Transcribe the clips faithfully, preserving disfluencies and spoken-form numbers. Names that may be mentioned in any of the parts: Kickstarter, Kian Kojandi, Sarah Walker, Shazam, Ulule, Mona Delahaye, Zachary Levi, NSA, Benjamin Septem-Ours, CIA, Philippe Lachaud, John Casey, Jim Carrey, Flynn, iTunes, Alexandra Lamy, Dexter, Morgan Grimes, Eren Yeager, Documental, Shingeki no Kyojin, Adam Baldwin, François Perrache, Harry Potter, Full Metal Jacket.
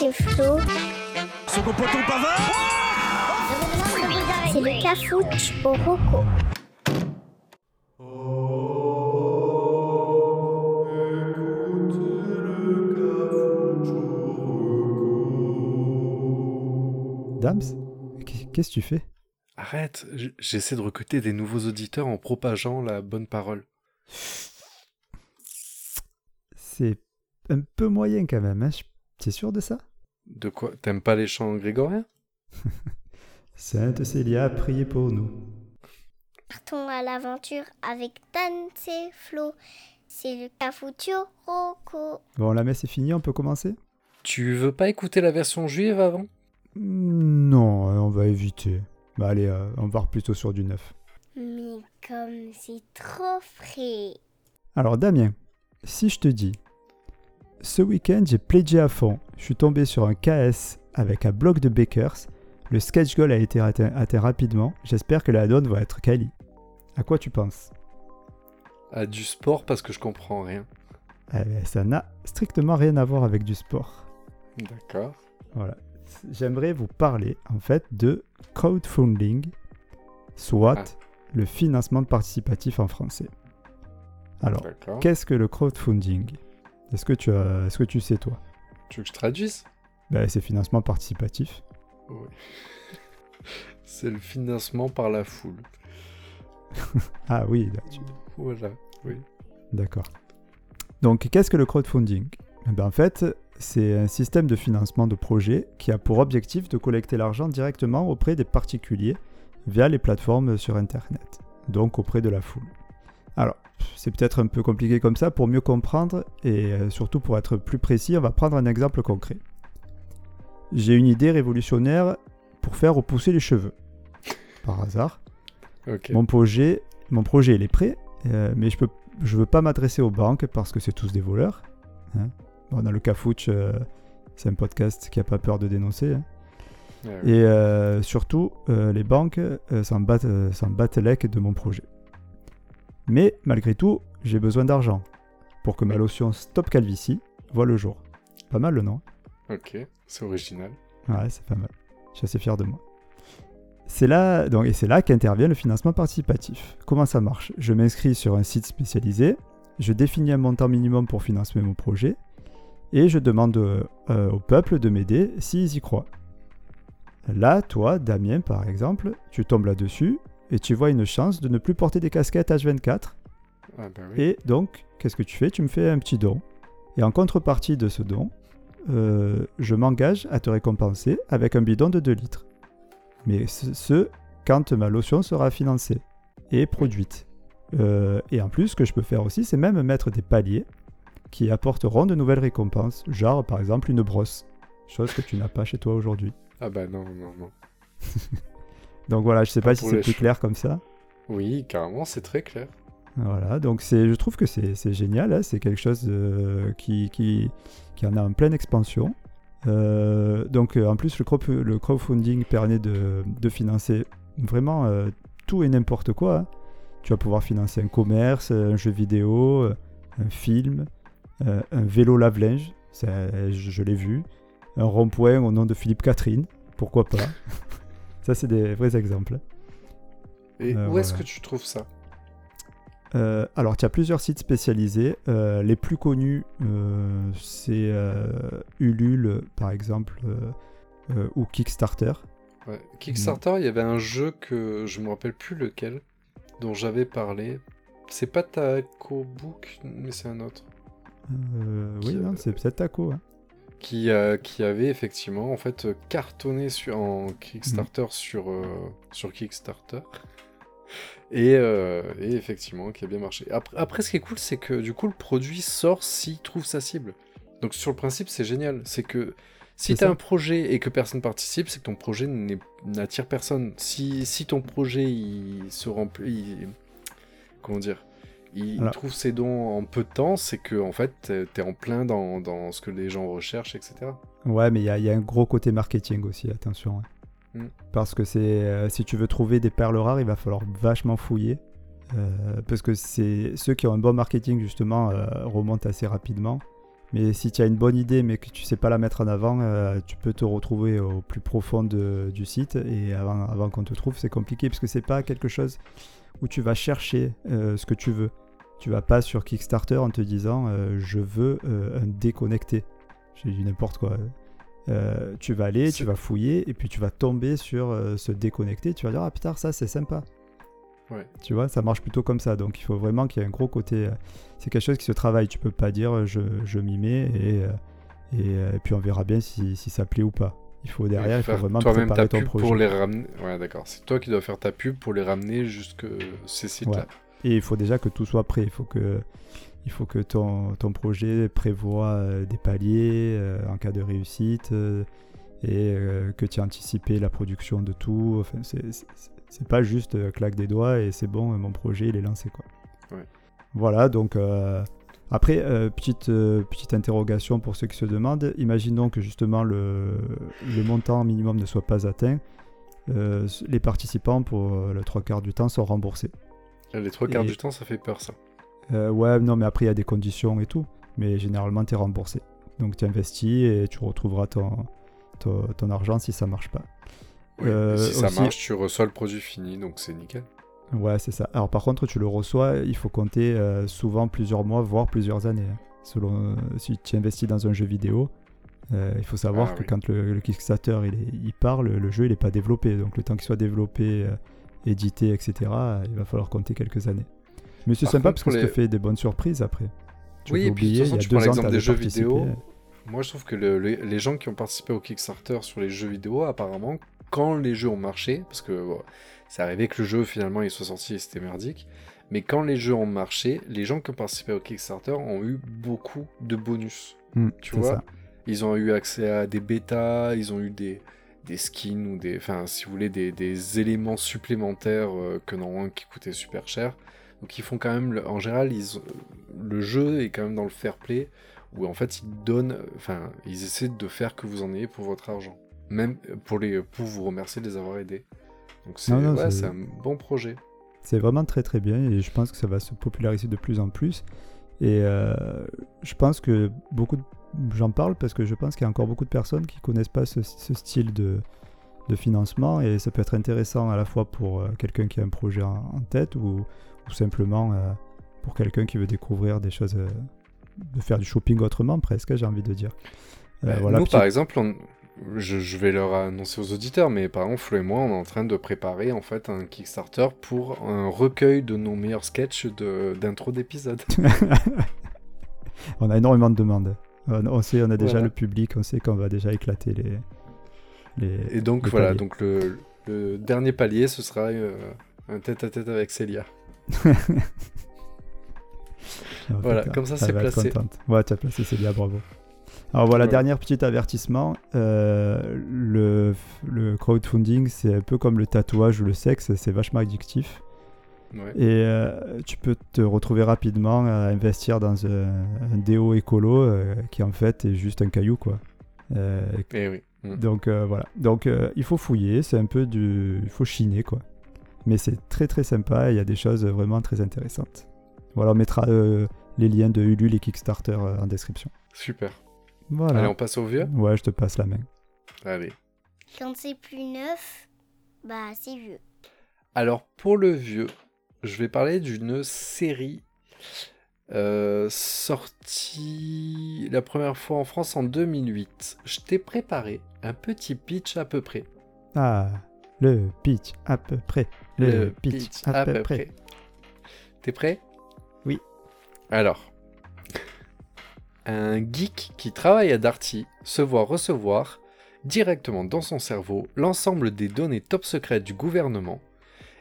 c'est Flo. Second poton pavard. C'est le cafouche au roco. Dams, qu'est-ce que tu fais? Arrête, j'essaie de recruter des nouveaux auditeurs en propageant la bonne parole. C'est un peu moyen quand même, hein. T'es sûr de ça? De quoi? T'aimes pas les chants grégoriens? Sainte Célia, priez pour nous. Partons à l'aventure avec Dance et Flo. C'est le Cafouture Rocco. Bon, la messe est finie, on peut commencer? Tu veux pas écouter la version juive avant? Non, on va éviter. Bah allez, euh, on va plutôt sur du neuf. Mais comme c'est trop frais. Alors Damien, si je te dis, ce week-end j'ai plagié à fond. Je suis tombé sur un K S avec un bloc de Bakers. Le sketch goal a été atteint, atteint rapidement. J'espère que la donne va être quali. À quoi tu penses? À du sport parce que je comprends rien. Eh ben, ça n'a strictement rien à voir avec du sport. D'accord. Voilà. J'aimerais vous parler en fait de crowdfunding, soit ah. le financement participatif en français. Alors, d'accord. Qu'est-ce que le crowdfunding? Est-ce que tu as, est-ce que tu sais toi? Tu veux que je traduise? Ben, c'est financement participatif. Oui. C'est le financement par la foule. Ah oui, là, tu... voilà, oui. D'accord. Donc, qu'est-ce que le crowdfunding? Ben, en fait, c'est un système de financement de projet qui a pour objectif de collecter l'argent directement auprès des particuliers via les plateformes sur Internet, donc auprès de la foule. Alors, c'est peut-être un peu compliqué comme ça, pour mieux comprendre et surtout pour être plus précis, on va prendre un exemple concret. J'ai une idée révolutionnaire pour faire repousser les cheveux, par hasard. Okay. Mon projet, mon projet il est prêt, euh, mais je peux, je veux pas m'adresser aux banques parce que c'est tous des voleurs. Hein. Bon, dans le Cafouche, euh, c'est un podcast qui n'a pas peur de dénoncer. Hein. Yeah, oui. Et euh, surtout, euh, les banques euh, s'en battent, euh, s'en battent l'ec de mon projet. Mais malgré tout, j'ai besoin d'argent pour que ma lotion Stop Calvitie voit le jour. Pas mal le nom. Ok, c'est original. Ouais, c'est pas mal. Je suis assez fier de moi. C'est là, donc, et c'est là qu'intervient le financement participatif. Comment ça marche? Je m'inscris sur un site spécialisé, je définis un montant minimum pour financer mon projet, et je demande euh, euh, au peuple de m'aider s'ils y croient. Là, toi, Damien, par exemple, tu tombes là-dessus et tu vois une chance de ne plus porter des casquettes H vingt-quatre. Ah ben oui. Et donc, qu'est-ce que tu fais? Tu me fais un petit don. Et en contrepartie de ce don, euh, je m'engage à te récompenser avec un bidon de deux litres. Mais ce, ce quand ma lotion sera financée et produite. Euh, et en plus, ce que je peux faire aussi, c'est même mettre des paliers qui apporteront de nouvelles récompenses, genre par exemple une brosse, chose que tu n'as pas chez toi aujourd'hui. Ah bah non, non, non. Donc voilà, je sais pas, pas si c'est plus cheveux. Clair comme ça. Oui, carrément, c'est très clair. Voilà, donc c'est, je trouve que c'est, c'est génial, hein, c'est quelque chose euh, qui, qui, qui en a en pleine expansion. Euh, donc euh, en plus, le, crop, le crowdfunding permet de, de financer vraiment euh, tout et n'importe quoi. Hein. Tu vas pouvoir financer un commerce, un jeu vidéo, un film... Euh, un vélo lave-linge, ça, je, je l'ai vu. Un rond-point au nom de Philippe Catherine, pourquoi pas. Ça, c'est des vrais exemples. Et euh, où voilà. Est-ce que tu trouves ça? euh, Alors, tu as plusieurs sites spécialisés. Euh, les plus connus, euh, c'est euh, Ulule, par exemple, euh, euh, ou Kickstarter. Ouais. Kickstarter, il y avait un jeu que je ne me rappelle plus lequel, dont j'avais parlé. C'est pas Tacobook, mais c'est un autre. Euh, oui, non, c'est peut-être Taco. Hein. Qui, euh, qui avait effectivement en fait cartonné sur, en Kickstarter mmh. sur, euh, sur Kickstarter et, euh, et effectivement qui a bien marché. Après, après, ce qui est cool, c'est que du coup le produit sort s'il trouve sa cible. Donc sur le principe, c'est génial. C'est que si tu as un projet et que personne participe, c'est que ton projet n'attire personne. Si, si ton projet il se remplit, il... comment dire? Il voilà. trouve ses dons en peu de temps, c'est que en fait, t'es en plein dans, dans ce que les gens recherchent, et cetera. Ouais, mais il y, y a un gros côté marketing aussi, attention. Hein. Mm. Parce que c'est, euh, si tu veux trouver des perles rares, il va falloir vachement fouiller. Euh, parce que c'est, ceux qui ont un bon marketing, justement, euh, remontent assez rapidement. Mais si tu as une bonne idée mais que tu sais pas la mettre en avant, euh, tu peux te retrouver au plus profond de, du site, et avant, avant qu'on te trouve, c'est compliqué parce que c'est pas quelque chose où tu vas chercher euh, ce que tu veux. Tu vas pas sur Kickstarter en te disant euh, je veux euh, un déconnecté. J'ai dit n'importe quoi. Euh, tu vas aller, c'est... tu vas fouiller et puis tu vas tomber sur euh, ce déconnecté. Tu vas dire ah putain, ça c'est sympa. Ouais. Tu vois, ça marche plutôt comme ça. Donc il faut vraiment qu'il y ait un gros côté. Euh, c'est quelque chose qui se travaille. Tu peux pas dire je, je m'y mets et, euh, et, euh, et puis on verra bien si, si ça plaît ou pas. Il faut derrière, il faut vraiment préparer ta ton pub projet. Pour les ramener. Ouais, d'accord. C'est toi qui dois faire ta pub pour les ramener jusque ces sites-là. Ouais. Et il faut déjà que tout soit prêt. Il faut que, il faut que ton, ton projet prévoit des paliers euh, en cas de réussite euh, et euh, que tu aies anticipé la production de tout. Enfin, c'est, c'est, c'est pas juste euh, claque des doigts et c'est bon, mon projet il est lancé, quoi. Ouais. Voilà, donc euh, après euh, petite euh, petite interrogation pour ceux qui se demandent. Imaginons que justement le le montant minimum ne soit pas atteint. Euh, les participants pour euh, le trois quarts du temps sont remboursés. Les trois quarts et... du temps, ça fait peur, ça. Euh, ouais, non, mais après, il y a des conditions et tout. Mais généralement, tu es remboursé. Donc, tu investis et tu retrouveras ton, ton, ton argent si ça marche pas. Oui, euh, si aussi... ça marche, tu reçois le produit fini, donc c'est nickel. Ouais, c'est ça. Alors, par contre, tu le reçois, il faut compter euh, souvent plusieurs mois, voire plusieurs années. Hein. Selon, euh, si tu investis dans un jeu vidéo, euh, il faut savoir ah, que oui. quand le, le Kickstarter il, est, il part, le, le jeu il n'est pas développé. Donc, le temps qu'il soit développé... Euh, édité, et cetera, il va falloir compter quelques années. Mais c'est Par sympa contre, parce que ça les... fait des bonnes surprises après. Tu oui, et puis oublier, de toute façon, il y a tu deux prends l'exemple des jeux vidéo. Moi, je trouve que le, le, les gens qui ont participé au Kickstarter sur les jeux vidéo, apparemment, quand les jeux ont marché, parce que bon, c'est arrivé que le jeu, finalement, il soit sorti et c'était merdique, mais quand les jeux ont marché, les gens qui ont participé au Kickstarter ont eu beaucoup de bonus. Mmh, tu vois ça. Ils ont eu accès à des bêtas, ils ont eu des... des skins ou des, enfin si vous voulez des, des éléments supplémentaires euh, que normalement qui coûtaient super cher, donc ils font quand même, le, en général ils, le jeu est quand même dans le fair play où en fait ils donnent, enfin ils essaient de faire que vous en ayez pour votre argent, même pour, les, pour vous remercier de les avoir aidés, donc c'est, non, non, ouais, c'est... c'est un bon projet, c'est vraiment très très bien et je pense que ça va se populariser de plus en plus et euh, je pense que beaucoup de j'en parle parce que je pense qu'il y a encore beaucoup de personnes qui ne connaissent pas ce, ce style de, de financement et ça peut être intéressant à la fois pour euh, quelqu'un qui a un projet en, en tête ou, ou simplement euh, pour quelqu'un qui veut découvrir des choses, euh, de faire du shopping autrement presque, j'ai envie de dire. Euh, voilà, nous, petit... par exemple, on... je, je vais leur annoncer aux auditeurs, mais par exemple, Flo et moi, on est en train de préparer en fait un Kickstarter pour un recueil de nos meilleurs sketchs de, d'intro d'épisode. On a énormément de demandes. On sait, on a déjà voilà. le public, on sait qu'on va déjà éclater les. les et donc les voilà, paliers. donc le, le dernier palier, ce sera euh, un tête-à-tête avec Célia. Voilà, comme ça, ça c'est placé. Ouais, tu as placé Célia, bravo. Alors voilà, ouais. Dernier petit avertissement. Euh, le, le crowdfunding, c'est un peu comme le tatouage ou le sexe, c'est vachement addictif. Ouais. Et euh, tu peux te retrouver rapidement à investir dans un, un déo écolo euh, qui en fait est juste un caillou, quoi. Euh, et oui. Mmh. Donc euh, voilà. Donc euh, il faut fouiller, c'est un peu du, il faut chiner, quoi. Mais c'est très très sympa. Il y a des choses vraiment très intéressantes. Voilà, on mettra euh, les liens de Ulule et Kickstarter euh, en description. Super. Voilà. Allez, on passe au vieux. Ouais, je te passe la main. Allez. Quand c'est plus neuf, bah c'est vieux. Alors pour le vieux. Je vais parler d'une série euh, sortie la première fois en France en deux mille huit. Je t'ai préparé un petit pitch à peu près. Ah, le pitch à peu près. Le, le pitch, pitch à, à peu, peu près. près. T'es prêt ? Oui. Alors, un geek qui travaille à Darty se voit recevoir directement dans son cerveau l'ensemble des données top secrètes du gouvernement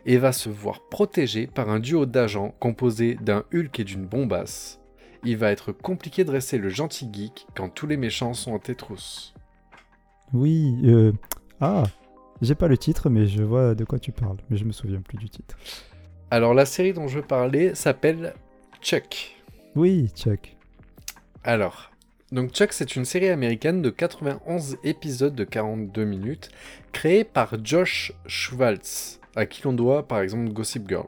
et va se voir protégé par un duo d'agents composé d'un Hulk et d'une bombasse. Il va être compliqué de rester le gentil geek quand tous les méchants sont à tes trousses. Oui, euh... ah, j'ai pas le titre, mais je vois de quoi tu parles, mais je me souviens plus du titre. Alors, la série dont je parlais s'appelle Chuck. Oui, Chuck. Alors, donc Chuck, c'est une série américaine de quatre-vingt-onze épisodes de quarante-deux minutes, créée par Josh Schwartz, à qui l'on doit par exemple Gossip Girl.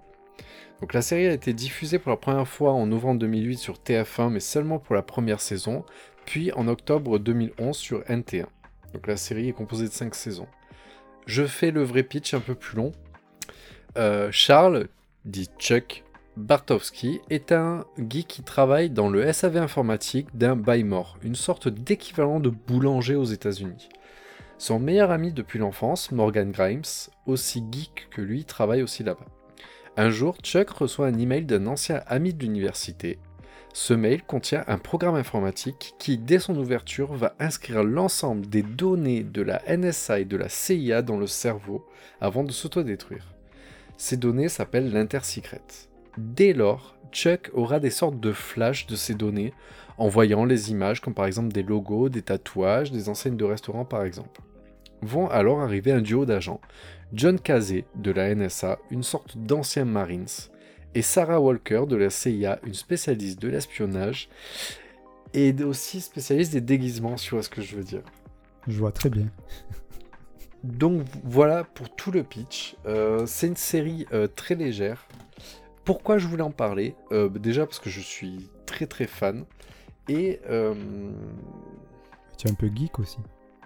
Donc la série a été diffusée pour la première fois en novembre deux mille huit sur T F un, mais seulement pour la première saison, puis en octobre deux mille onze sur N T un. Donc la série est composée de cinq saisons. Je fais le vrai pitch un peu plus long. Euh, Charles, dit Chuck Bartowski, est un geek qui travaille dans le S A V informatique d'un Buy More, une sorte d'équivalent de boulanger aux États-Unis. Son meilleur ami depuis l'enfance, Morgan Grimes, aussi geek que lui, travaille aussi là-bas. Un jour, Chuck reçoit un email d'un ancien ami de l'université. Ce mail contient un programme informatique qui, dès son ouverture, va inscrire l'ensemble des données de la N S A et de la C I A dans le cerveau avant de s'autodétruire. Ces données s'appellent l'InterSecret. Dès lors, Chuck aura des sortes de flash de ces données en voyant les images comme par exemple des logos, des tatouages, des enseignes de restaurants par exemple. Vont alors arriver un duo d'agents, John Casey de la N S A, une sorte d'ancien Marines, et Sarah Walker de la C I A, une spécialiste de l'espionnage et aussi spécialiste des déguisements, si tu vois ce que je veux dire. Je vois très bien. Donc voilà pour tout le pitch. Euh, c'est une série euh, très légère. Pourquoi je voulais en parler ? euh, Déjà parce que je suis très très fan. Et... Euh... Tu es un peu geek aussi.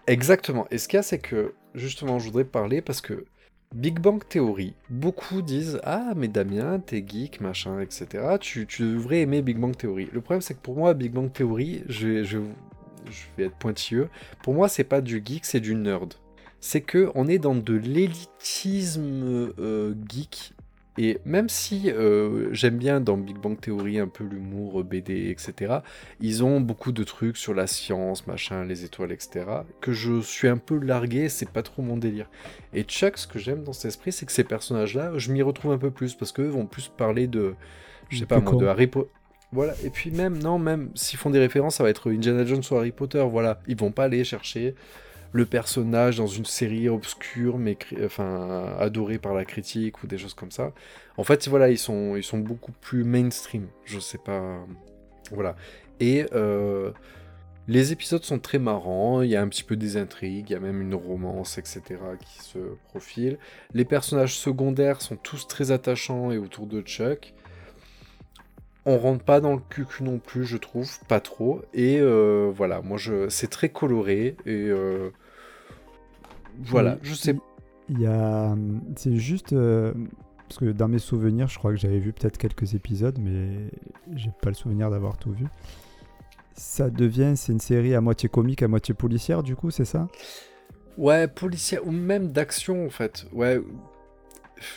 Exactement. Et ce qu'il y a, c'est que, justement, je voudrais parler parce que Big Bang Theory, beaucoup disent « Ah, mais Damien, t'es geek, machin, et cetera. Tu, tu devrais aimer Big Bang Theory. » Le problème, c'est que pour moi, Big Bang Theory, je, je, je vais être pointilleux, pour moi, c'est pas du geek, c'est du nerd. C'est qu'on est dans de l'élitisme euh, geek. Et même si euh, j'aime bien dans Big Bang Theory un peu l'humour, B D, et cetera, ils ont beaucoup de trucs sur la science, machin, les étoiles, et cetera, que je suis un peu largué, c'est pas trop mon délire. Et Chuck, ce que j'aime dans cet esprit, c'est que ces personnages-là, je m'y retrouve un peu plus, parce qu'eux vont plus parler de, je sais pas moi, de Harry Potter. Voilà, et puis même, non, même s'ils font des références, ça va être Indiana Jones ou Harry Potter, voilà, ils vont pas aller chercher le personnage dans une série obscure, mais cri- enfin, adorée par la critique, ou des choses comme ça. En fait, voilà, ils sont, ils sont beaucoup plus mainstream, je sais pas... Voilà. Et euh, les épisodes sont très marrants, il y a un petit peu des intrigues, il y a même une romance, et cetera, qui se profile. Les personnages secondaires sont tous très attachants, et autour de Chuck... On rentre pas dans le cucu non plus, je trouve, pas trop. Et euh, voilà, moi, je, c'est très coloré. Et euh, voilà, je sais. Il y a, c'est juste euh, parce que dans mes souvenirs, je crois que j'avais vu peut-être quelques épisodes, mais j'ai pas le souvenir d'avoir tout vu. Ça devient, c'est une série à moitié comique, à moitié policière, du coup, c'est ça ? Ouais, policière ou même d'action en fait. Ouais.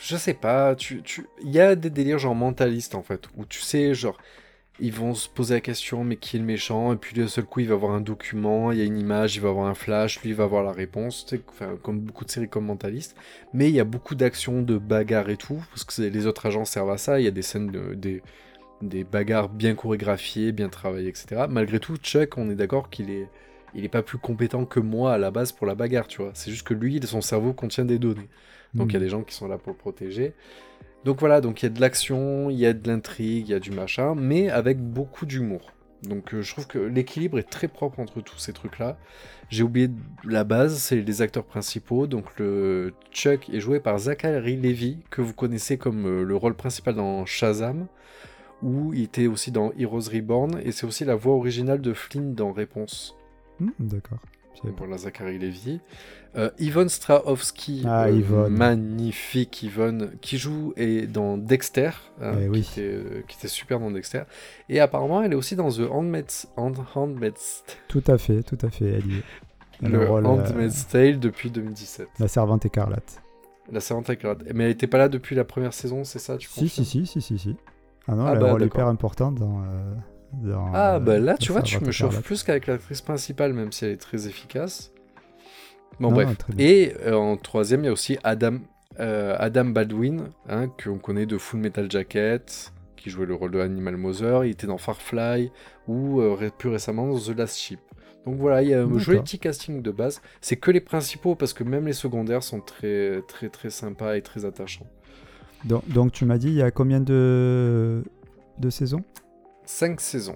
Je sais pas, tu, tu... il y a des délires genre mentalistes en fait, où tu sais, genre, ils vont se poser la question, mais qui est le méchant ? Et puis d'un seul coup, il va avoir un document, il y a une image, il va avoir un flash, lui, il va avoir la réponse, tu sais, enfin, comme beaucoup de séries comme mentalistes. Mais il y a beaucoup d'actions, de bagarres et tout, parce que les autres agents servent à ça, il y a des scènes, de, des, des bagarres bien chorégraphiées, bien travaillées, et cetera. Malgré tout, Chuck, on est d'accord qu'il est, il est pas plus compétent que moi à la base pour la bagarre, tu vois. C'est juste que lui, son cerveau contient des données. Donc il mmh. y a des gens qui sont là pour le protéger. Donc voilà, donc il y a de l'action, il y a de l'intrigue, il y a du machin, mais avec beaucoup d'humour. Donc euh, je trouve que l'équilibre est très propre entre tous ces trucs-là. J'ai oublié la base, c'est les acteurs principaux. Donc le Chuck est joué par Zachary Levi, que vous connaissez comme euh, le rôle principal dans Shazam, où il était aussi dans Heroes Reborn, et c'est aussi la voix originale de Flynn dans Réponse. Mmh, d'accord. Voilà, Zachary Levi. Euh, Yvonne Strahovski, ah, euh, Yvonne. magnifique Yvonne, qui joue et dans Dexter, hein, eh qui, oui. était, euh, qui était super dans Dexter. Et apparemment, elle est aussi dans The Handmaid's... Handmaid's... Tout à fait, tout à fait. Elle y est. Elle Le rôle, Handmaid's euh... Tale depuis deux mille dix-sept. La Servante Écarlate. La Servante Écarlate. Mais elle n'était pas là depuis la première saison, c'est ça, tu si, si, si, si, si, si. Ah non, ah, elle bah, rôle hyper importante dans... Euh... Dans, ah bah là tu vois tu me chauffes plus qu'avec l'actrice principale, même si elle est très efficace. Bon non, bref. Et euh, en troisième il y a aussi Adam euh, Adam Baldwin, hein, qu'on connaît de Full Metal Jacket, qui jouait le rôle de Animal Mother. Il était dans Firefly ou euh, plus récemment dans The Last Ship. Donc voilà, il y a un joli petit casting de base. C'est que les principaux, parce que même les secondaires sont très très très sympas et très attachants. Donc, donc tu m'as dit il y a combien de de saisons? Cinq saisons.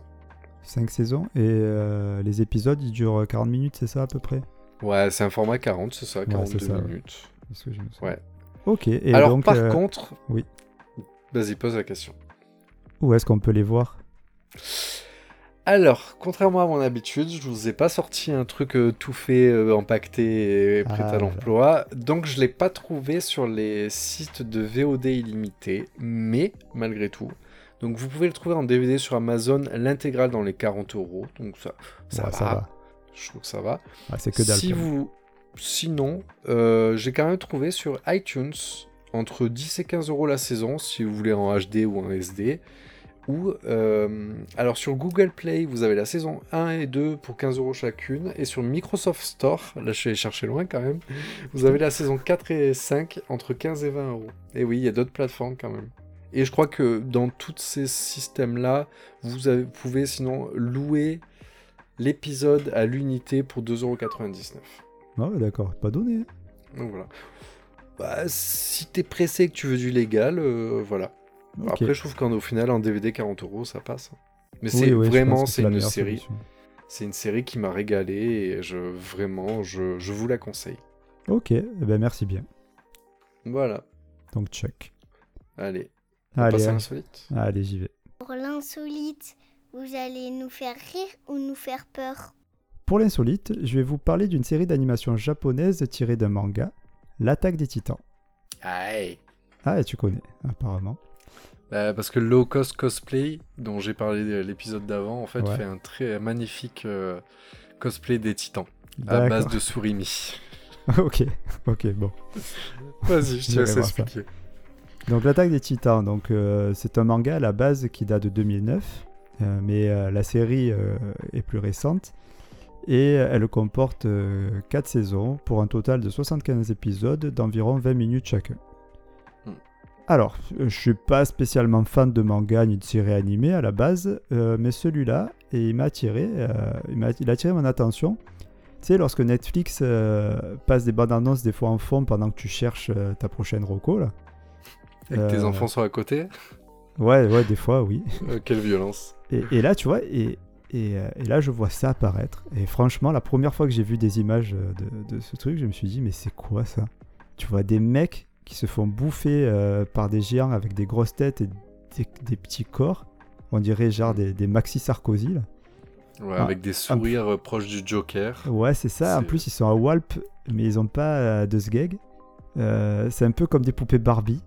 Cinq saisons, et euh, les épisodes, ils durent quarante minutes, c'est ça, à peu près ? Ouais, c'est un format quarante, c'est ça, quarante-deux ouais, c'est ça, minutes. Ouais. Est-ce que je me souviens ? Ouais. Ok, et alors donc, par euh... contre... Oui. Vas-y, pose la question. Où est-ce qu'on peut les voir ? Alors, contrairement à mon habitude, je vous ai pas sorti un truc euh, tout fait, euh, empaqueté et prêt ah, à l'emploi. Voilà. Donc je l'ai pas trouvé sur les sites de V O D illimité, mais malgré tout. Donc vous pouvez le trouver en D V D sur Amazon, l'intégrale dans les quarante euros. Donc ça, ça, ouais, va. ça va. Je trouve que ça va. Ouais, c'est que dalle. Si vous... Sinon, euh, j'ai quand même trouvé sur iTunes entre dix et quinze euros la saison, si vous voulez en H D ou en S D. Ou euh, alors sur Google Play, vous avez la saison un et deux pour quinze euros chacune, et sur Microsoft Store, là je suis allé chercher loin quand même, vous avez la saison quatre et cinq entre quinze et vingt euros. Et oui, il y a d'autres plateformes quand même. Et je crois que dans tous ces systèmes-là, vous, avez, vous pouvez sinon louer l'épisode à l'unité pour deux euros quatre-vingt-dix-neuf. Ah ouais, d'accord, pas donné. Donc voilà. Bah, si t'es pressé et que tu veux du légal, euh, voilà. Okay. Après, je trouve qu'au final, en D V D quarante euros, ça passe. Mais c'est oui, oui, vraiment, c'est, c'est une série. Solution. C'est une série qui m'a régalé et je vraiment, je, je vous la conseille. Ok, eh ben merci bien. Voilà. Donc check. Allez. On allez, passe à l'insolite. Allez, j'y vais. Pour l'insolite, vous allez nous faire rire ou nous faire peur? Pour l'insolite, je vais vous parler d'une série d'animation japonaise tirée d'un manga, L'Attaque des Titans. Aïe. Ah, et tu connais, apparemment. Euh, parce que Low Cost Cosplay, dont j'ai parlé de l'épisode d'avant, en fait, ouais. fait un très magnifique euh, cosplay des Titans, D'accord. à base de surimi. ok, ok, bon. Vas-y, je te laisse expliquer. Donc, L'Attaque des Titans, donc, euh, c'est un manga à la base qui date de deux mille neuf, euh, mais euh, la série euh, est plus récente, et elle comporte euh, quatre saisons, pour un total de soixante-quinze épisodes d'environ vingt minutes chacun. Alors, je suis pas spécialement fan de manga ni de séries animées à la base, euh, mais celui-là, et il m'a attiré, euh, il m'a, il a attiré mon attention. Tu sais, lorsque Netflix euh, passe des bandes annonces des fois en fond pendant que tu cherches euh, ta prochaine reco, là. Et euh, que tes enfants sont à côté. Ouais, ouais, des fois, oui. Euh, quelle violence. Et, et là, tu vois, et, et, et là, je vois ça apparaître. Et franchement, la première fois que j'ai vu des images de, de ce truc, je me suis dit, mais c'est quoi ça? Tu vois, des mecs qui se font bouffer euh, par des géants avec des grosses têtes et des, des petits corps. On dirait genre des, des Maxi Sarkozy. Là. Ouais, ah, avec des sourires un... proches du Joker. Ouais, c'est ça. C'est... En plus, ils sont à Walp, mais ils n'ont pas euh, de sgeg. Euh, c'est un peu comme des poupées Barbie.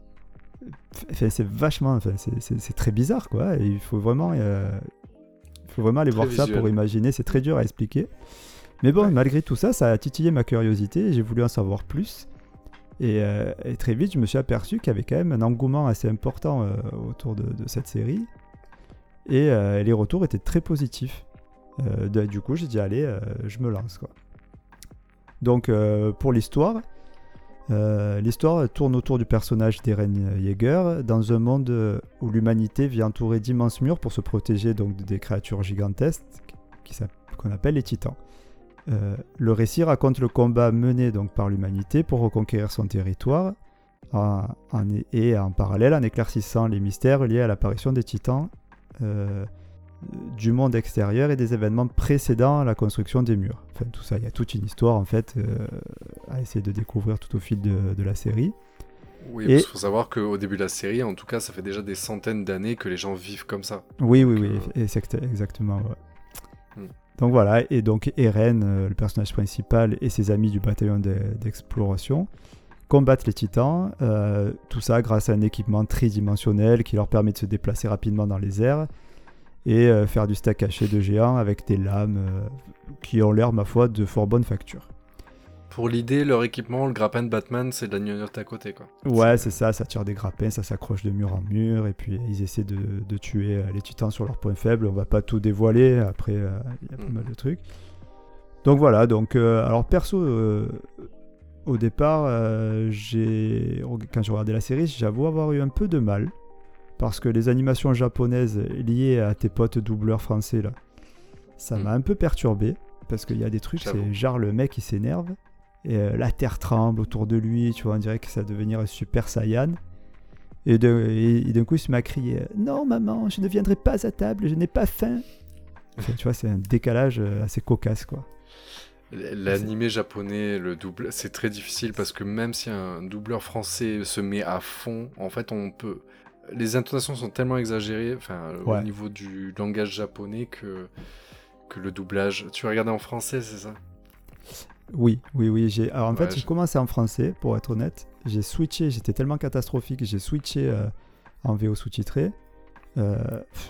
Enfin, c'est vachement... Enfin, c'est, c'est, c'est très bizarre, quoi. Et il faut vraiment, euh, faut vraiment aller très voir visuel. Ça pour imaginer. C'est très dur à expliquer. Mais bon, ouais. malgré tout ça, ça a titillé ma curiosité et j'ai voulu en savoir plus. Et, euh, et très vite, je me suis aperçu qu'il y avait quand même un engouement assez important euh, autour de, de cette série. Et euh, les retours étaient très positifs. Euh, de, du coup, j'ai dit, allez, euh, je me lance, quoi. Donc, euh, pour l'histoire, euh, l'histoire tourne autour du personnage d'Eren Yeager, dans un monde où l'humanité vit entourée d'immenses murs pour se protéger donc, des créatures gigantesques qui, qu'on appelle les Titans. Euh, le récit raconte le combat mené donc, par l'humanité pour reconquérir son territoire en, en, et en parallèle en éclaircissant les mystères liés à l'apparition des titans euh, du monde extérieur et des événements précédant la construction des murs. Enfin tout ça, il y a toute une histoire en fait euh, à essayer de découvrir tout au fil de, de la série. Oui, et... parce qu'il faut savoir qu'au début de la série, en tout cas ça fait déjà des centaines d'années que les gens vivent comme ça. Oui, donc, oui, euh... oui, et c'est exactement, ouais. Donc voilà, et donc Eren, euh, le personnage principal, et ses amis du bataillon de, d'exploration combattent les titans, euh, tout ça grâce à un équipement tridimensionnel qui leur permet de se déplacer rapidement dans les airs et euh, faire du stack haché de géants avec des lames euh, qui ont l'air, ma foi, de fort bonne facture. Pour l'idée, leur équipement, le grappin de Batman, c'est de la gnognotte à côté, quoi. Ouais, c'est ça, ça tire des grappins, ça s'accroche de mur en mur, et puis ils essaient de, de tuer les titans sur leurs points faibles, on va pas tout dévoiler, après il euh, y a pas mal de trucs. Donc voilà, donc, euh, alors perso, euh, au départ, euh, j'ai, quand j'ai regardé la série, j'avoue avoir eu un peu de mal, parce que les animations japonaises liées à tes potes doubleurs français, là, ça mmh. m'a un peu perturbé, parce qu'il y a des trucs, j'avoue. C'est genre le mec il s'énerve, et euh, la terre tremble autour de lui, tu vois, on dirait que ça devenir un super saiyan. Et, de, et, et d'un coup, il se m'a crié « Non, maman, je ne viendrai pas à table, je n'ai pas faim !» enfin, tu vois, c'est un décalage assez cocasse, quoi. L'animé japonais, le double, c'est très difficile parce que même si un doubleur français se met à fond, en fait, on peut... les intonations sont tellement exagérées, enfin, ouais. au niveau du langage japonais que, que le doublage. Tu regardais en français, c'est ça ? Oui, oui, oui. J'ai... Alors en ouais, fait, j'ai... j'ai commencé en français, pour être honnête. J'ai switché, j'étais tellement catastrophique, j'ai switché euh, en V O sous-titré. Euh,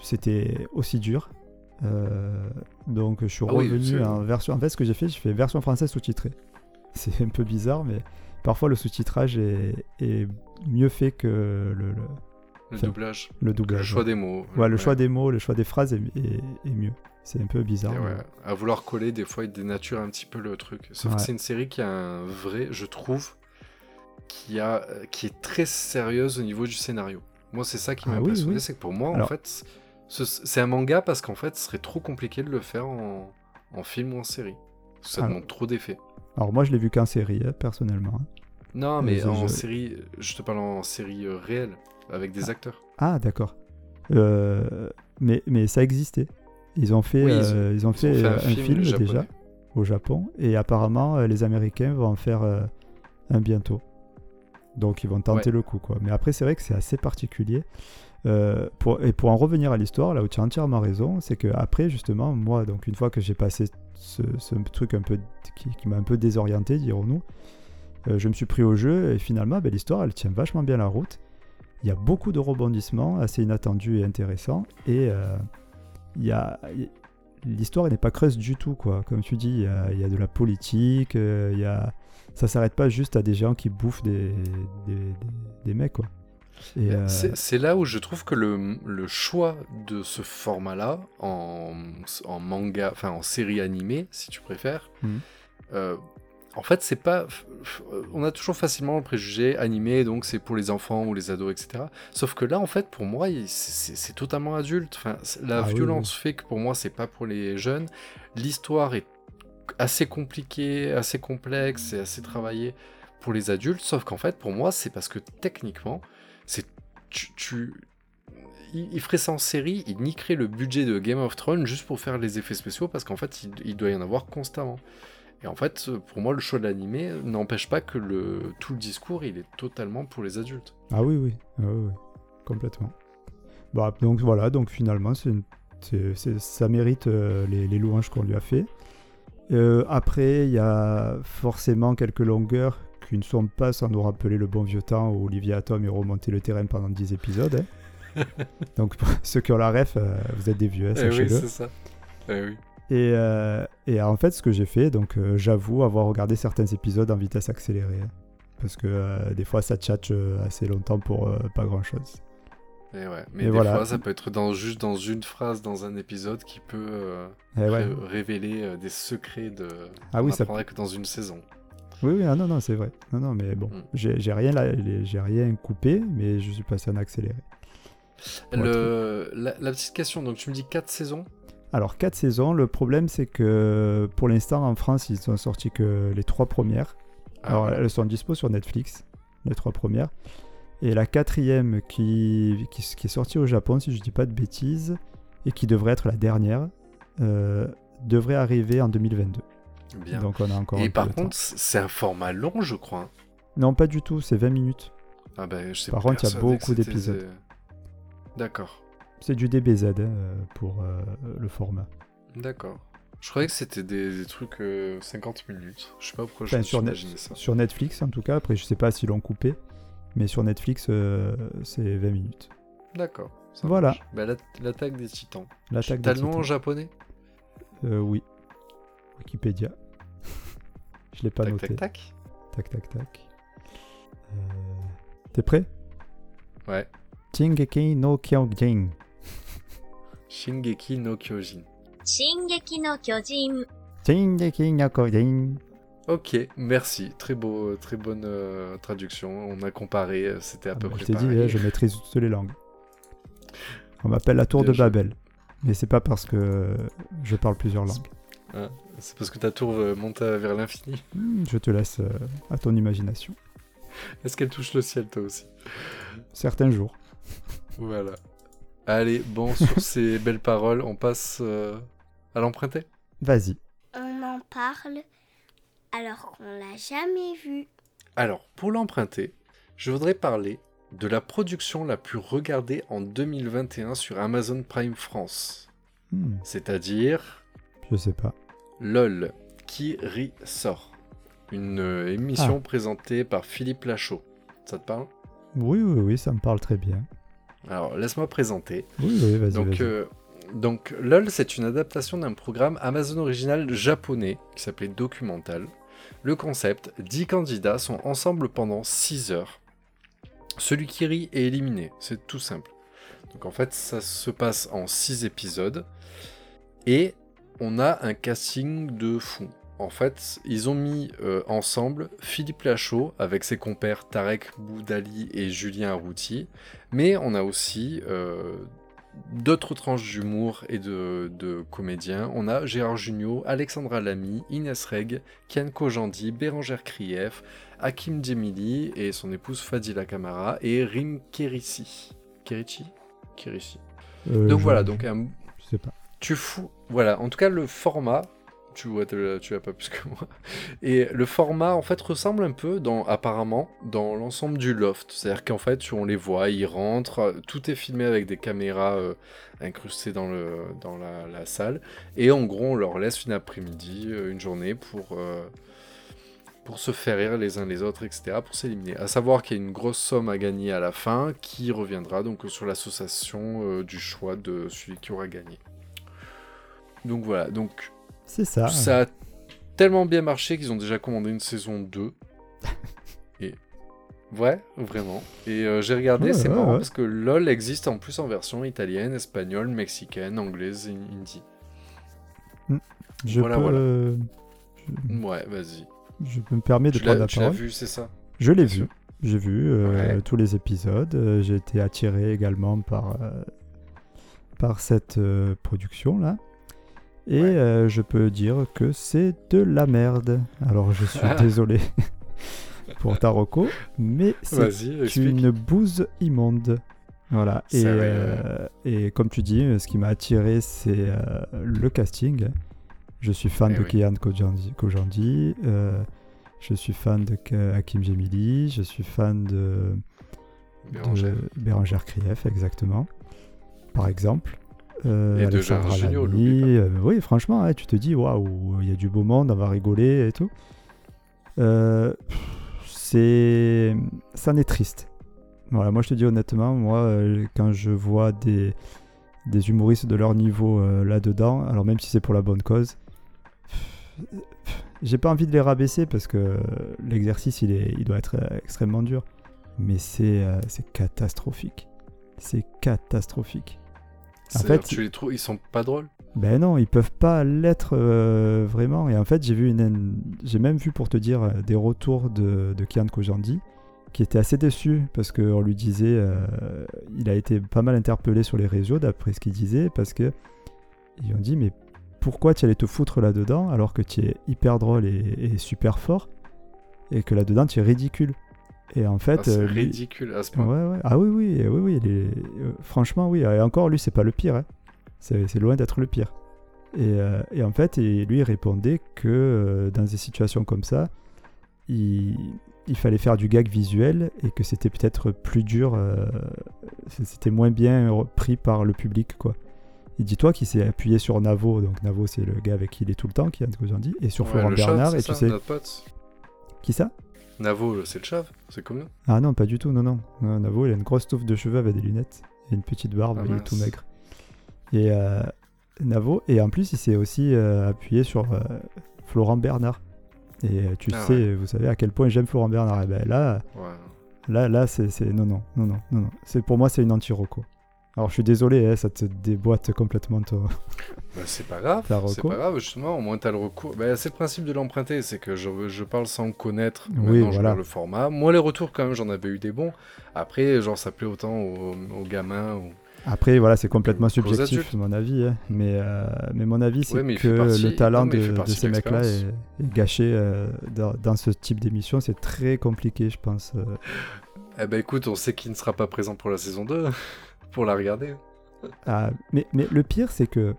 c'était aussi dur. Euh, donc je suis ah revenu oui, en version. En fait, ce que j'ai fait, j'ai fait version française sous-titrée. C'est un peu bizarre, mais parfois le sous-titrage est, est mieux fait que le. le... Le enfin, doublage. Le doublage. Le choix ouais. des mots. Ouais, le ouais. choix des mots, le choix des phrases est, est, est mieux. C'est un peu bizarre. Ouais. Ouais. À vouloir coller, des fois, il dénature un petit peu le truc. Sauf ouais. que c'est une série qui a un vrai, je trouve, qui, a, qui est très sérieuse au niveau du scénario. Moi, c'est ça qui m'a ah, impressionné. Oui, oui. C'est que pour moi, Alors, en fait, ce, c'est un manga parce qu'en fait, ce serait trop compliqué de le faire en, en film ou en série. Ça ah, demande trop d'effets. Alors, moi, je l'ai vu qu'en série, hein, personnellement. Hein. Non, mais, mais en je... série, je te parle en série euh, réelle. Avec des acteurs. Ah, d'accord. Euh, mais, mais ça existait. Ils ont fait, oui, ils, euh, ils ont ils fait, ont fait un, un film, film déjà au Japon. Et apparemment, les Américains vont en faire euh, un bientôt. Donc, ils vont tenter ouais. le coup, quoi. Mais après, c'est vrai que c'est assez particulier. Euh, pour, et pour en revenir à l'histoire, là où tu as entièrement raison, c'est qu'après, justement, moi, donc une fois que j'ai passé ce, ce truc un peu, qui, qui m'a un peu désorienté, dirons-nous, euh, je me suis pris au jeu. Et finalement, ben, l'histoire, elle tient vachement bien la route. Il y a beaucoup de rebondissements assez inattendus et intéressants, et euh, il y a, l'histoire n'est pas creuse du tout, quoi. Comme tu dis, il y a, il y a de la politique, il y a, ça ne s'arrête pas juste à des gens qui bouffent des, des, des, des mecs, quoi. Et, euh... c'est, c'est là où je trouve que le, le choix de ce format-là, en, en manga, enfin en série animée, si tu préfères, mmh. euh, en fait, c'est pas. On a toujours facilement le préjugé animé, donc c'est pour les enfants ou les ados, et cetera. Sauf que là, en fait, pour moi, c'est, c'est totalement adulte. Enfin, la ah, violence oui, oui. fait que pour moi, c'est pas pour les jeunes. L'histoire est assez compliquée, assez complexe et assez travaillée pour les adultes. Sauf qu'en fait, pour moi, c'est parce que techniquement, c'est tu. tu il ferait ça en série, il niquerait le budget de Game of Thrones juste pour faire les effets spéciaux, parce qu'en fait, il, il doit y en avoir constamment. Et en fait, pour moi, le choix de l'animé n'empêche pas que le, tout le discours, il est totalement pour les adultes. Ah oui, oui, ah oui, oui. Complètement. Bah, donc voilà, donc finalement, c'est une, c'est, c'est, ça mérite euh, les, les louanges qu'on lui a fait. Euh, après, il y a forcément quelques longueurs qui ne sont pas sans nous rappeler le bon vieux temps où Olivier Atom est remonté le terrain pendant dix épisodes. Hein. Donc pour ceux qui ont la ref, euh, vous êtes des vieux, hein, eh sachez-le. Oui, c'est ça. Eh oui. Et, euh, et en fait, ce que j'ai fait, donc euh, j'avoue avoir regardé certains épisodes en vitesse accélérée, hein, parce que euh, des fois ça tchatche euh, assez longtemps pour euh, pas grand chose. Et ouais, mais et des voilà. fois ça peut être dans, juste dans une phrase dans un épisode qui peut euh, ré- ouais. révéler euh, des secrets de. Ah oui, ça peut... que dans une saison. Oui, oui, ah, non, non, c'est vrai. Non, non, mais bon, mm. j'ai, j'ai rien là, j'ai rien coupé, mais je suis passé en accéléré. Le... La, la petite question, donc tu me dis quatre saisons. Alors, quatre saisons, le problème c'est que pour l'instant en France, ils n'ont sorti que les trois premières. Alors, elles sont dispo sur Netflix, les trois premières. Et la quatrième qui, qui, qui est sortie au Japon, si je ne dis pas de bêtises, et qui devrait être la dernière, euh, devrait arriver en deux mille vingt-deux. Bien. Donc, on a encore et par contre, c'est un format long, je crois. Non, pas du tout, c'est vingt minutes. Ah ben, je sais pas. Par contre, il y a beaucoup d'épisodes. D'accord. C'est du D B Z hein, pour euh, le format. D'accord. Je croyais que c'était des, des trucs euh, cinquante minutes. Je sais pas pourquoi enfin, je sur me suis imaginé ça. Sur Netflix, en tout cas. Après, je sais pas s'ils l'ont coupé. Mais sur Netflix, euh, c'est vingt minutes. D'accord. Ça voilà. Bah, la, l'attaque des titans. L'attaque T'as des le nom en japonais euh, Oui. Wikipédia. Je l'ai pas tac, noté. Tac, tac, tac. Tac, tac, tac. Euh... T'es prêt Ouais. Shingeki no Kyojin. Shingeki no Kyojin. Shingeki no Kyojin. Shingeki no Kyojin. Ok, merci. Très beau, très bonne euh, traduction. On a comparé, c'était à ah peu bah, près pareil. Je t'ai dit, je maîtrise toutes les langues. On m'appelle la tour Bien de Babel. Mais c'est pas parce que je parle plusieurs langues. Ah, c'est parce que ta tour monte vers l'infini. Mmh, je te laisse euh, à ton imagination. Est-ce qu'elle touche le ciel, toi aussi ? Certains jours. Voilà. Allez, bon, sur ces belles paroles, on passe euh, à l'emprunté. Vas-y. On en parle alors qu'on l'a jamais vu. Alors, pour l'emprunté, je voudrais parler de la production la plus regardée en deux mille vingt et un sur Amazon Prime France. Hmm. C'est-à-dire... Je sais pas. LOL, qui rit sort. Une euh, émission ah. présentée par Philippe Lachaud. Ça te parle ? Oui, oui, oui, ça me parle très bien. Alors, laisse-moi présenter. Oui, oui, vas-y, donc, vas-y. Euh, donc, LOL, c'est une adaptation d'un programme Amazon original japonais qui s'appelait Documental. Le concept, dix candidats sont ensemble pendant six heures. Celui qui rit est éliminé, c'est tout simple. Donc en fait, ça se passe en six épisodes. Et on a un casting de fou. En fait, ils ont mis euh, ensemble Philippe Lachaud avec ses compères Tarek Boudali et Julien Arrouti. Mais on a aussi euh, d'autres tranches d'humour et de, de comédiens. On a Gérard Jugnot, Alexandra Lamy, Inès Reg, Kian Kojandi, Bérangère Krief, Hakim Jemili et son épouse Fadila Kamara et Rim Kerici. Kerici Kerici. Euh, donc voilà, donc un... Je sais pas. Tu fous... Voilà, en tout cas, le format... Tu vois, tu l'as pas plus que moi. Et le format, en fait, ressemble un peu, dans, apparemment, dans l'ensemble du loft. C'est-à-dire qu'en fait, on les voit, ils rentrent, tout est filmé avec des caméras euh, incrustées dans, le, dans la, la salle. Et en gros, on leur laisse une après-midi, une journée pour, euh, pour se faire rire les uns les autres, et cetera, pour s'éliminer. À savoir qu'il y a une grosse somme à gagner à la fin, qui reviendra donc sur l'association euh, du choix de celui qui aura gagné. Donc voilà, donc... C'est ça. Ça a tellement bien marché qu'ils ont déjà commandé une saison deux. Et... Ouais, vraiment. Et euh, j'ai regardé, ouais, c'est ouais, marrant ouais. parce que LOL existe en plus en version italienne, espagnole, mexicaine, anglaise et hindi. Je voilà, peux... voilà. Je... Ouais, vas-y. Je me permets de tu prendre la tu parole. Tu l'as vu, c'est ça ? Je l'ai vu. J'ai vu euh, ouais. tous les épisodes. J'ai été attiré également par, euh, par cette euh, production-là. Et ouais. euh, je peux dire que c'est de la merde. Alors je suis désolé pour ta reco, mais c'est Vas-y, explique. Une bouse immonde. Voilà. Et, euh, et comme tu dis, ce qui m'a attiré, c'est euh, le casting. Je suis fan et de oui. Kian Kojandi. Kojandi euh, je suis fan de Hakim Jemili. Je suis fan de, de Bérangère Krief, exactement. Par exemple. Euh, et de Gérard Jugnot, euh, oui, franchement, hein, tu te dis waouh, il y a du beau monde, on va rigoler et tout. Euh, c'est, ça en est triste. Voilà, moi je te dis honnêtement, moi euh, quand je vois des des humoristes de leur niveau euh, là-dedans, alors même si c'est pour la bonne cause, euh, j'ai pas envie de les rabaisser parce que euh, l'exercice il est, il doit être euh, extrêmement dur. Mais c'est, euh, c'est catastrophique. C'est catastrophique. En fait, tu les trouves, ils sont pas drôles. Ben non, ils peuvent pas l'être euh, vraiment. Et en fait, j'ai vu une, une, j'ai même vu pour te dire des retours de, de Kian Kojandi, qui était assez déçu parce que on lui disait, euh, il a été pas mal interpellé sur les réseaux d'après ce qu'il disait, parce que ils ont dit mais pourquoi tu allais te foutre là-dedans alors que tu es hyper drôle et, et super fort et que là-dedans tu es ridicule. Et en fait, ah, c'est euh, lui... ridicule à ce point. Ouais, ouais. Ah oui, oui, oui, oui. Les... Franchement, oui. Et encore, lui, c'est pas le pire. Hein. C'est, c'est loin d'être le pire. Et, euh, et en fait, et lui, il répondait que euh, dans des situations comme ça, il... il fallait faire du gag visuel et que c'était peut-être plus dur. Euh... C'était moins bien pris par le public, quoi. Il dit toi qui s'est appuyé sur Navo. Donc Navo, c'est le gars avec qui il est tout le temps, qui a dit, et sur ouais, Florent Bernard. Chef, et ça, tu sais. Qui ça? Navo, c'est le chave, c'est comme nous. Ah non, pas du tout, non, non. non Navo, il a une grosse touffe de cheveux avec des lunettes et une petite barbe, ah il est tout maigre. Et euh, Navo, et en plus, il s'est aussi euh, appuyé sur euh, Florent Bernard. Et tu ah sais, ouais. vous savez à quel point j'aime Florent Bernard. Et ben là, ouais. là, là, c'est, c'est non, non, non, non, non, non. C'est pour moi, c'est une anti-roco. Alors je suis désolé, hein, ça te déboîte complètement ton. Bah, c'est pas grave, c'est pas grave justement. Au moins t'as le recours. Bah, c'est le principe de l'emprunter, c'est que je, je parle sans connaître. Maintenant oui, voilà. Je parle le format. Moi les retours quand même, j'en avais eu des bons. Après genre ça plaît autant aux, aux gamins. Aux... Après voilà, c'est complètement subjectif mon avis, hein. mais euh, mais mon avis c'est ouais, que partie... le talent non, de, de ces mecs-là est, est gâché euh, dans, dans ce type d'émission. C'est très compliqué, je pense. Euh... Eh ben écoute, on sait qui ne sera pas présent pour la saison deux. Pour la regarder. Ah, mais, mais le pire, c'est que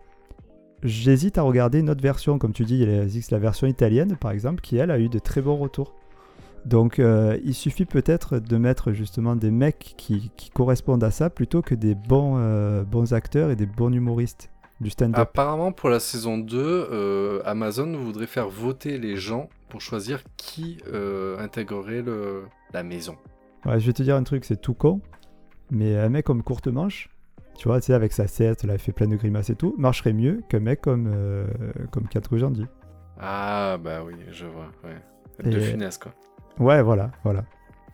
j'hésite à regarder une autre version. Comme tu dis, il existe la version italienne, par exemple, qui, elle, a eu de très bons retours. Donc euh, il suffit peut-être de mettre justement des mecs qui, qui correspondent à ça plutôt que des bons, euh, bons acteurs et des bons humoristes du stand-up. Apparemment pour la saison deux, euh, Amazon voudrait faire voter les gens pour choisir qui euh, intégrerait le, la maison. Ouais, je vais te dire un truc, c'est tout con, mais un mec comme Courtemanche, tu vois, tu sais, avec sa sieste, là, il fait plein de grimaces et tout, marcherait mieux qu'un mec comme, euh, comme Kian Kojandi. Ah, bah oui, je vois, ouais. De et... finesse, quoi. Ouais, voilà, voilà.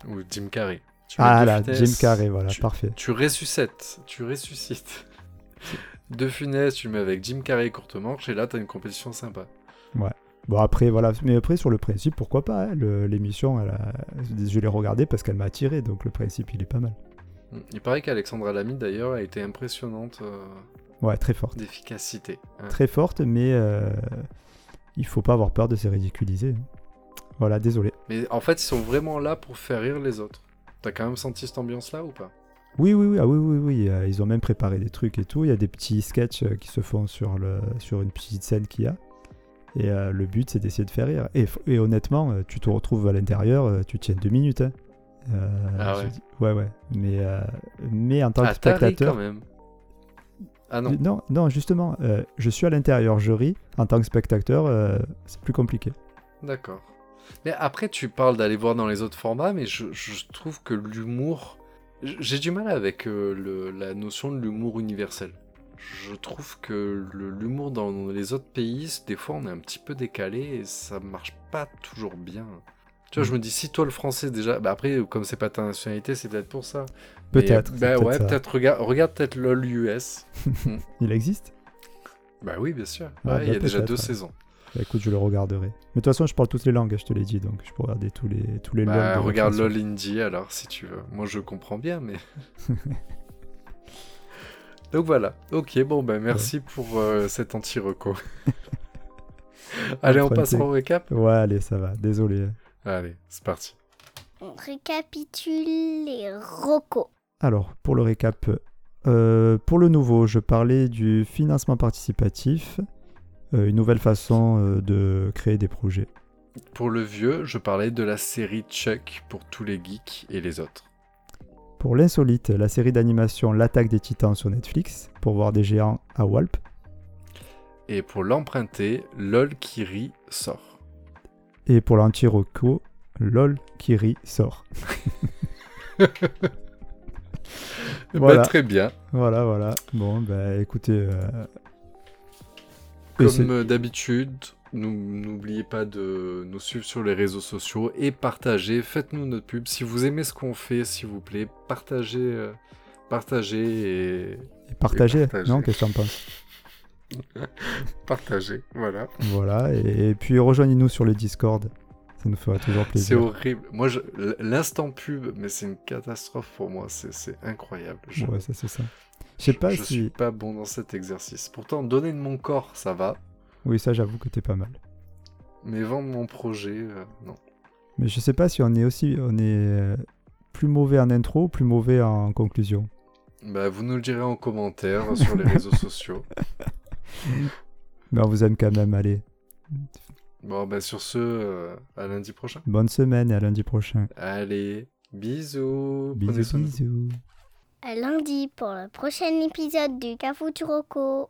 Ou Jim Carrey. Tu ah là, finesse, Jim Carrey, voilà, tu, parfait. Tu ressuscites, tu ressuscites. De Funès, tu mets avec Jim Carrey et Courtemanche, et là, t'as une compétition sympa. Ouais. Bon, après, voilà. Mais après, sur le principe, pourquoi pas, hein, le, l'émission, elle a... je l'ai regardée parce qu'elle m'a attiré, donc le principe, il est pas mal. Il paraît qu'Alexandra Lamy, d'ailleurs, a été impressionnante. Euh... Ouais, très forte. D'efficacité. Hein. Très forte, mais euh... il faut pas avoir peur de se ridiculiser. Hein. Voilà, désolé. Mais en fait, ils sont vraiment là pour faire rire les autres. T'as quand même senti cette ambiance-là ou pas ? Oui, oui, oui, ah, oui, oui, oui. Euh, ils ont même préparé des trucs et tout. Il y a des petits sketchs qui se font sur, le... sur une petite scène qu'il y a. Et euh, le but, c'est d'essayer de faire rire. Et, et honnêtement, tu te retrouves à l'intérieur, tu tiens deux minutes. Hein. Euh, ah ouais. Dis, ouais, ouais. Mais, euh, mais en tant que ah, spectateur. T'as ri quand même. Ah non. Non, non, justement, euh, je suis à l'intérieur, je ris. En tant que spectateur, euh, c'est plus compliqué. D'accord. Mais après, tu parles d'aller voir dans les autres formats, mais je, je trouve que l'humour. J'ai du mal avec euh, le, la notion de l'humour universel. Je trouve que le, l'humour dans les autres pays, des fois, on est un petit peu décalé et ça marche pas toujours bien. Tu vois, je me dis, si toi, le français, déjà... Bah après, comme c'est pas ta nationalité, c'est peut-être pour ça. Peut-être. Et, bah peut-être ouais, ça. peut-être... Regarde, regarde peut-être LOL U S. Il existe ? Bah oui, bien sûr. Ah, ouais, bah, il y a déjà deux ouais. saisons. Bah, écoute, je le regarderai. Mais de toute façon, je parle toutes les langues, je te l'ai dit, donc je peux regarder tous les, tous les bah, langues. Regarde LOL Hindi, alors, si tu veux. Moi, je comprends bien, mais... donc voilà. Ok, bon, ben bah, merci ouais. pour euh, cet anti-reco. Allez, on passe au récap ? Ouais, allez, ça va. Désolé. Allez, c'est parti. On récapitule les recos. Alors, pour le récap, euh, pour le nouveau, je parlais du financement participatif, euh, une nouvelle façon euh, de créer des projets. Pour le vieux, je parlais de la série Chuck pour tous les geeks et les autres. Pour l'insolite, la série d'animation L'attaque des titans sur Netflix, pour voir des géants à Walp. Et pour l'emprunté, LOL qui rit sort. Et pour l'anti-reco, LOL qui rit sort. Voilà. Bah, très bien. Voilà, voilà. Bon, bah écoutez. Euh... Comme euh, d'habitude, nous, n'oubliez pas de nous suivre sur les réseaux sociaux et partager. Faites-nous notre pub. Si vous aimez ce qu'on fait, s'il vous plaît, partagez. Euh, partagez et. et partagez, et partagez. Non, qu'est-ce que t'en penses ? Partagez, voilà. Voilà, et, et puis rejoignez-nous sur le Discord, ça nous fera toujours plaisir. C'est horrible. Moi, je, l'instant pub, mais c'est une catastrophe pour moi, c'est, c'est incroyable. Je, ouais, ça c'est ça. Je sais pas je, si. Je suis pas bon dans cet exercice. Pourtant, donner de mon corps, ça va. Oui, ça, j'avoue que t'es pas mal. Mais vendre mon projet, euh, non. Mais je sais pas si on est aussi, on est euh, plus mauvais en intro, plus mauvais en conclusion. Bah, vous nous le direz en commentaire sur les réseaux sociaux. Mais on vous aime quand même, allez. Bon, bah sur ce, euh, à lundi prochain. Bonne semaine et à lundi prochain. Allez, bisous. Bisous, bisous. À lundi pour le prochain épisode du Cafou Turoco.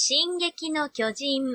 Shingeki no Kyojin.